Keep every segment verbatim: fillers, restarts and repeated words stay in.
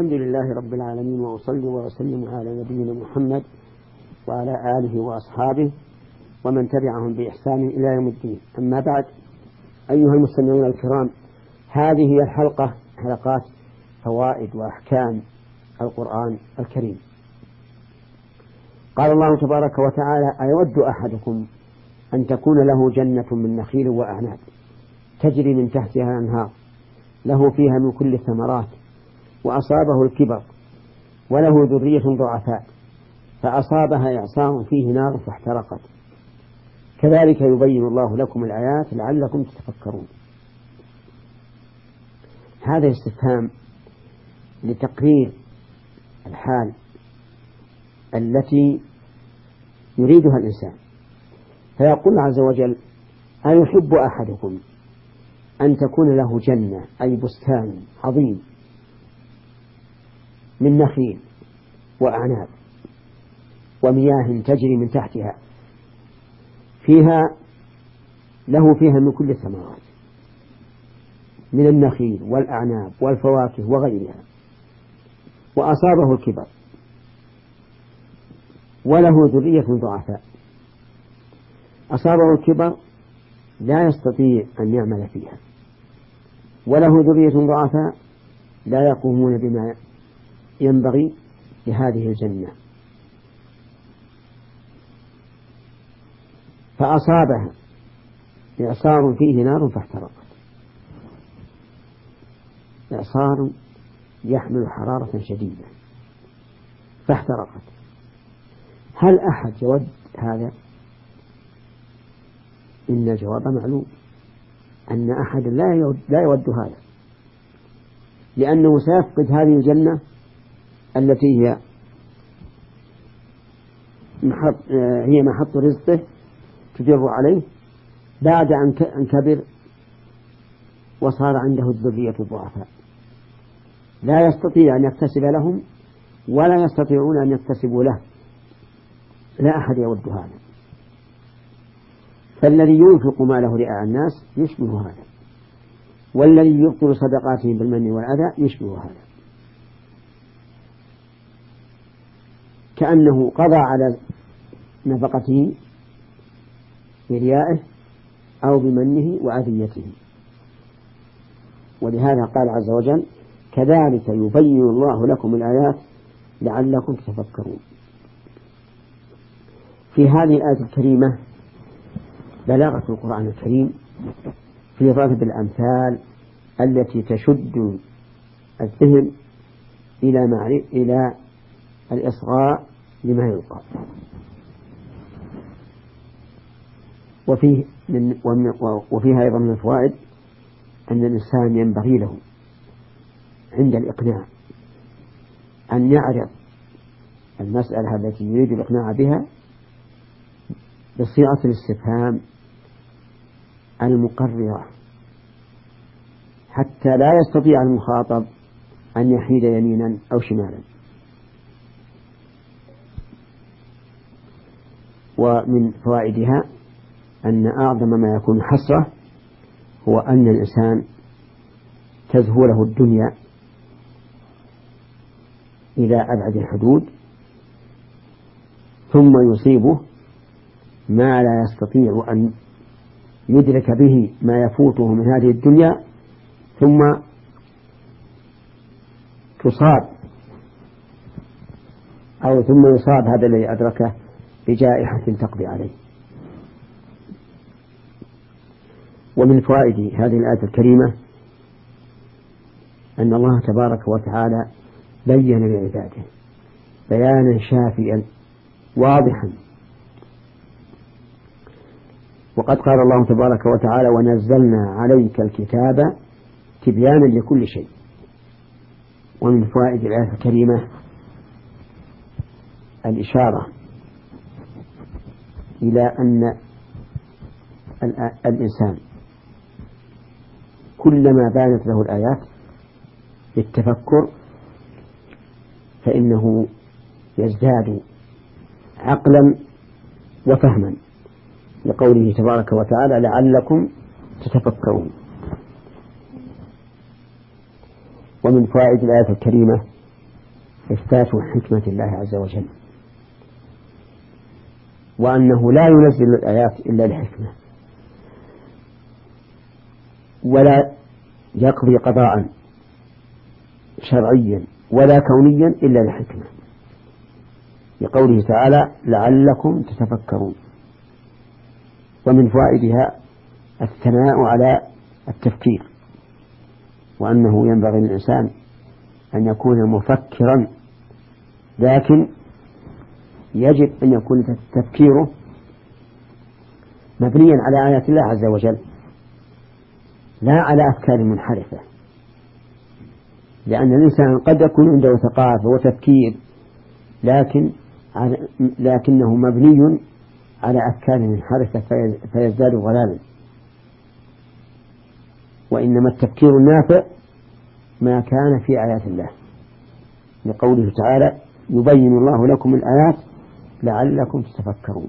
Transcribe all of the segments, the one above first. الحمد لله رب العالمين، وأصلي وأسلم على نبينا محمد وعلى آله وأصحابه ومن تبعهم بإحسان إلى يوم الدين. أما بعد، أيها المستمعون الكرام، هذه هي الحلقة حلقات فوائد وأحكام القرآن الكريم. قال الله تبارك وتعالى: أيود أحدكم أن تكون له جنة من نخيل وأعناب تجري من تحتها الأنهار له فيها من كل الثمرات وأصابه الكبر وله ذرية ضعفاء فأصابها إعصار فيه نار فاحترقت. كذلك يبين الله لكم الآيات لعلكم تتفكرون. هذا استفهام لتقرير الحال التي يريدها الإنسان، فيقول عز وجل: أيحب أحدكم أن تكون له جنة، أي بستان عظيم من نخيل وأعناب ومياه تجري من تحتها فيها له فيها من كل الثمرات من النخيل والأعناب والفواكه وغيرها، وأصابه الكبر وله ذرية ضعفاء. أصابه الكبر لا يستطيع أن يعمل فيها، وله ذرية ضعفاء لا يقومون بما ينبغي لهذه الجنة، فأصابها إعصار فيه نار فاحترقت. إعصار يحمل حرارة شديدة فاحترقت. هل أحد يود هذا؟ إن الجواب معلوم، أن أحد لا يود, لا يود هذا، لأنه سيفقد هذه الجنة التي هي محط, هي محط رزقه تجر عليه بعد أن كبر وصار عنده الذرية الضعفاء، لا يستطيع أن يكتسب لهم ولا يستطيعون أن يكتسبوا له. لا أحد يود هذا، فالذي ينفق ماله رئاء الناس يشبه هذا، والذي يبطل صدقاته بالمن والأذى يشبه هذا، كأنه قضى على نفقته بريائه أو بمنه وعذيته. ولهذا قال عز وجل: كذلك يبين الله لكم الآيات لعلكم تتفكرون. في هذه الآية الكريمة بلاغة القرآن الكريم في ضرب الأمثال التي تشد الذهن إلى معرفة إلى الإصغاء لما يلقى. وفيه من وفيها أيضا من الفوائد أن الإنسان ينبغي له عند الإقناع أن يعرض المسألة التي يريد الإقناع بها بصيغة الاستفهام المقررة، حتى لا يستطيع المخاطب أن يحيد يمينا أو شمالا. ومن فوائدها أن أعظم ما يكون حسرة هو أن الإنسان تزهو له الدنيا إلى أبعد الحدود، ثم يصيبه ما لا يستطيع أن يدرك به ما يفوته من هذه الدنيا، ثم تصاب أو ثم يصاب هذا الذي أدركه بجائحة تقضي عليه. ومن فوائد هذه الآية الكريمة أن الله تبارك وتعالى بين لعباده بيانا شافيا واضحا. وقد قال الله تبارك وتعالى: ونزلنا عليك الكتاب تبيانا لكل شيء. ومن فوائد الآية الكريمة الإشارة إلى أن الإنسان كلما بانت له الآيات للتفكر فإنه يزداد عقلا وفهما، لقوله تبارك وتعالى: لعلكم تتفكرون. ومن فوائد الآية الكريمة إثبات حكمة الله عز وجل، وأنه لا ينزل الآيات إلا لحكمة، ولا يقضي قضاء شرعيا ولا كونيا إلا لحكمة، لقوله تعالى لعلكم تتفكرون. ومن فوائدها الثناء على التفكير، وأنه ينبغي للإنسان أن يكون مفكرا، لكن يجب أن يكون تفكيره مبنيا على آيات الله عز وجل لا على أفكار منحرفة، لأن الإنسان قد يكون عنده ثقافة وتفكير لكن لكنه مبني على أفكار منحرفة فيزداد ضلالا. وإنما التفكير النافع ما كان في آيات الله، لقوله تعالى يبين الله لكم الآيات لعلكم تتفكرون.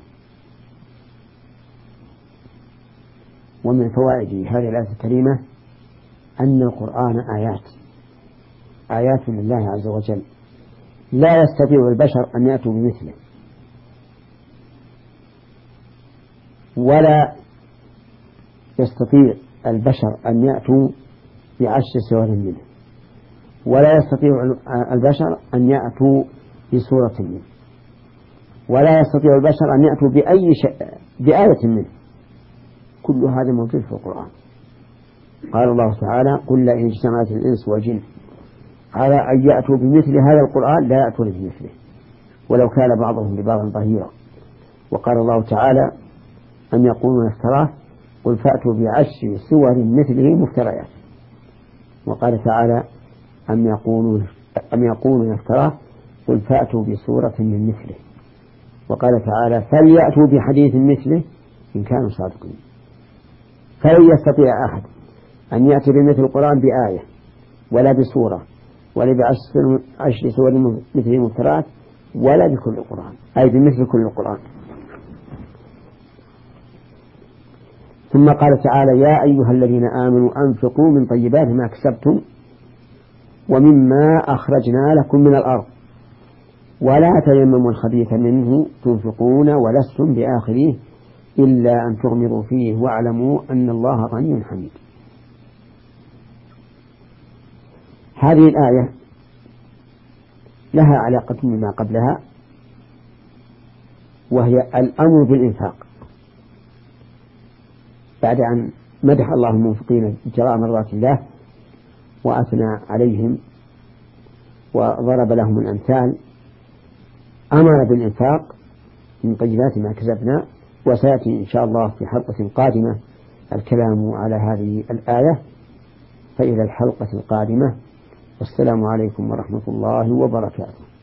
ومن فوائد هذه الآية الكريمة أن القرآن آيات آيات لله عز وجل، لا يستطيع البشر أن يأتوا بمثله، ولا يستطيع البشر أن يأتوا بعشر سور منه، ولا يستطيع البشر أن يأتوا بسورة منه، ولا يستطيع البشر أن يأتوا بأي شيء بآية منه. كل هذا موجود في القرآن. قال الله تعالى قل لئن اجتمعت الإنس والجن على أن يأتوا بمثل هذا القرآن لا يأتون بمثله ولو كان بعضهم ببعض ظهيرا. وقال الله تعالى أن يقولون افتراه قل فأتوا بعشر سور مثله مفتريات. وقال تعالى أم يقولون أم يقولون افتراه قل فأتوا بسورة من مثله. وقال تعالى فليأتوا بحديث مثله إن كانوا صادقين. فلن يستطيع أحد أن يأتي بمثل القرآن بآية ولا بسورة ولا بعشر سور مثله مفتريات ولا بكل القرآن، أي بمثل كل القرآن. ثم قال تعالى يا أيها الذين آمنوا أنفقوا من طيبات ما كسبتم ومما أخرجنا لكم من الأرض ولا تيمموا الخبيث منه تنفقون ولستم بآخريه إلا أن تغمضوا فيه واعلموا أن الله غني حميد. هذه الآية لها علاقة بما قبلها، وهي الأمر بالإنفاق بعد أن مدح الله المنفقين ابتغاء مرضات الله وأثنى عليهم وضرب لهم الأمثال، أمر بالإنفاق من طيبات ما كسبنا. وسيأتي إن شاء الله في حلقة قادمة الكلام على هذه الآية، فإلى الحلقة القادمة والسلام عليكم ورحمة الله وبركاته.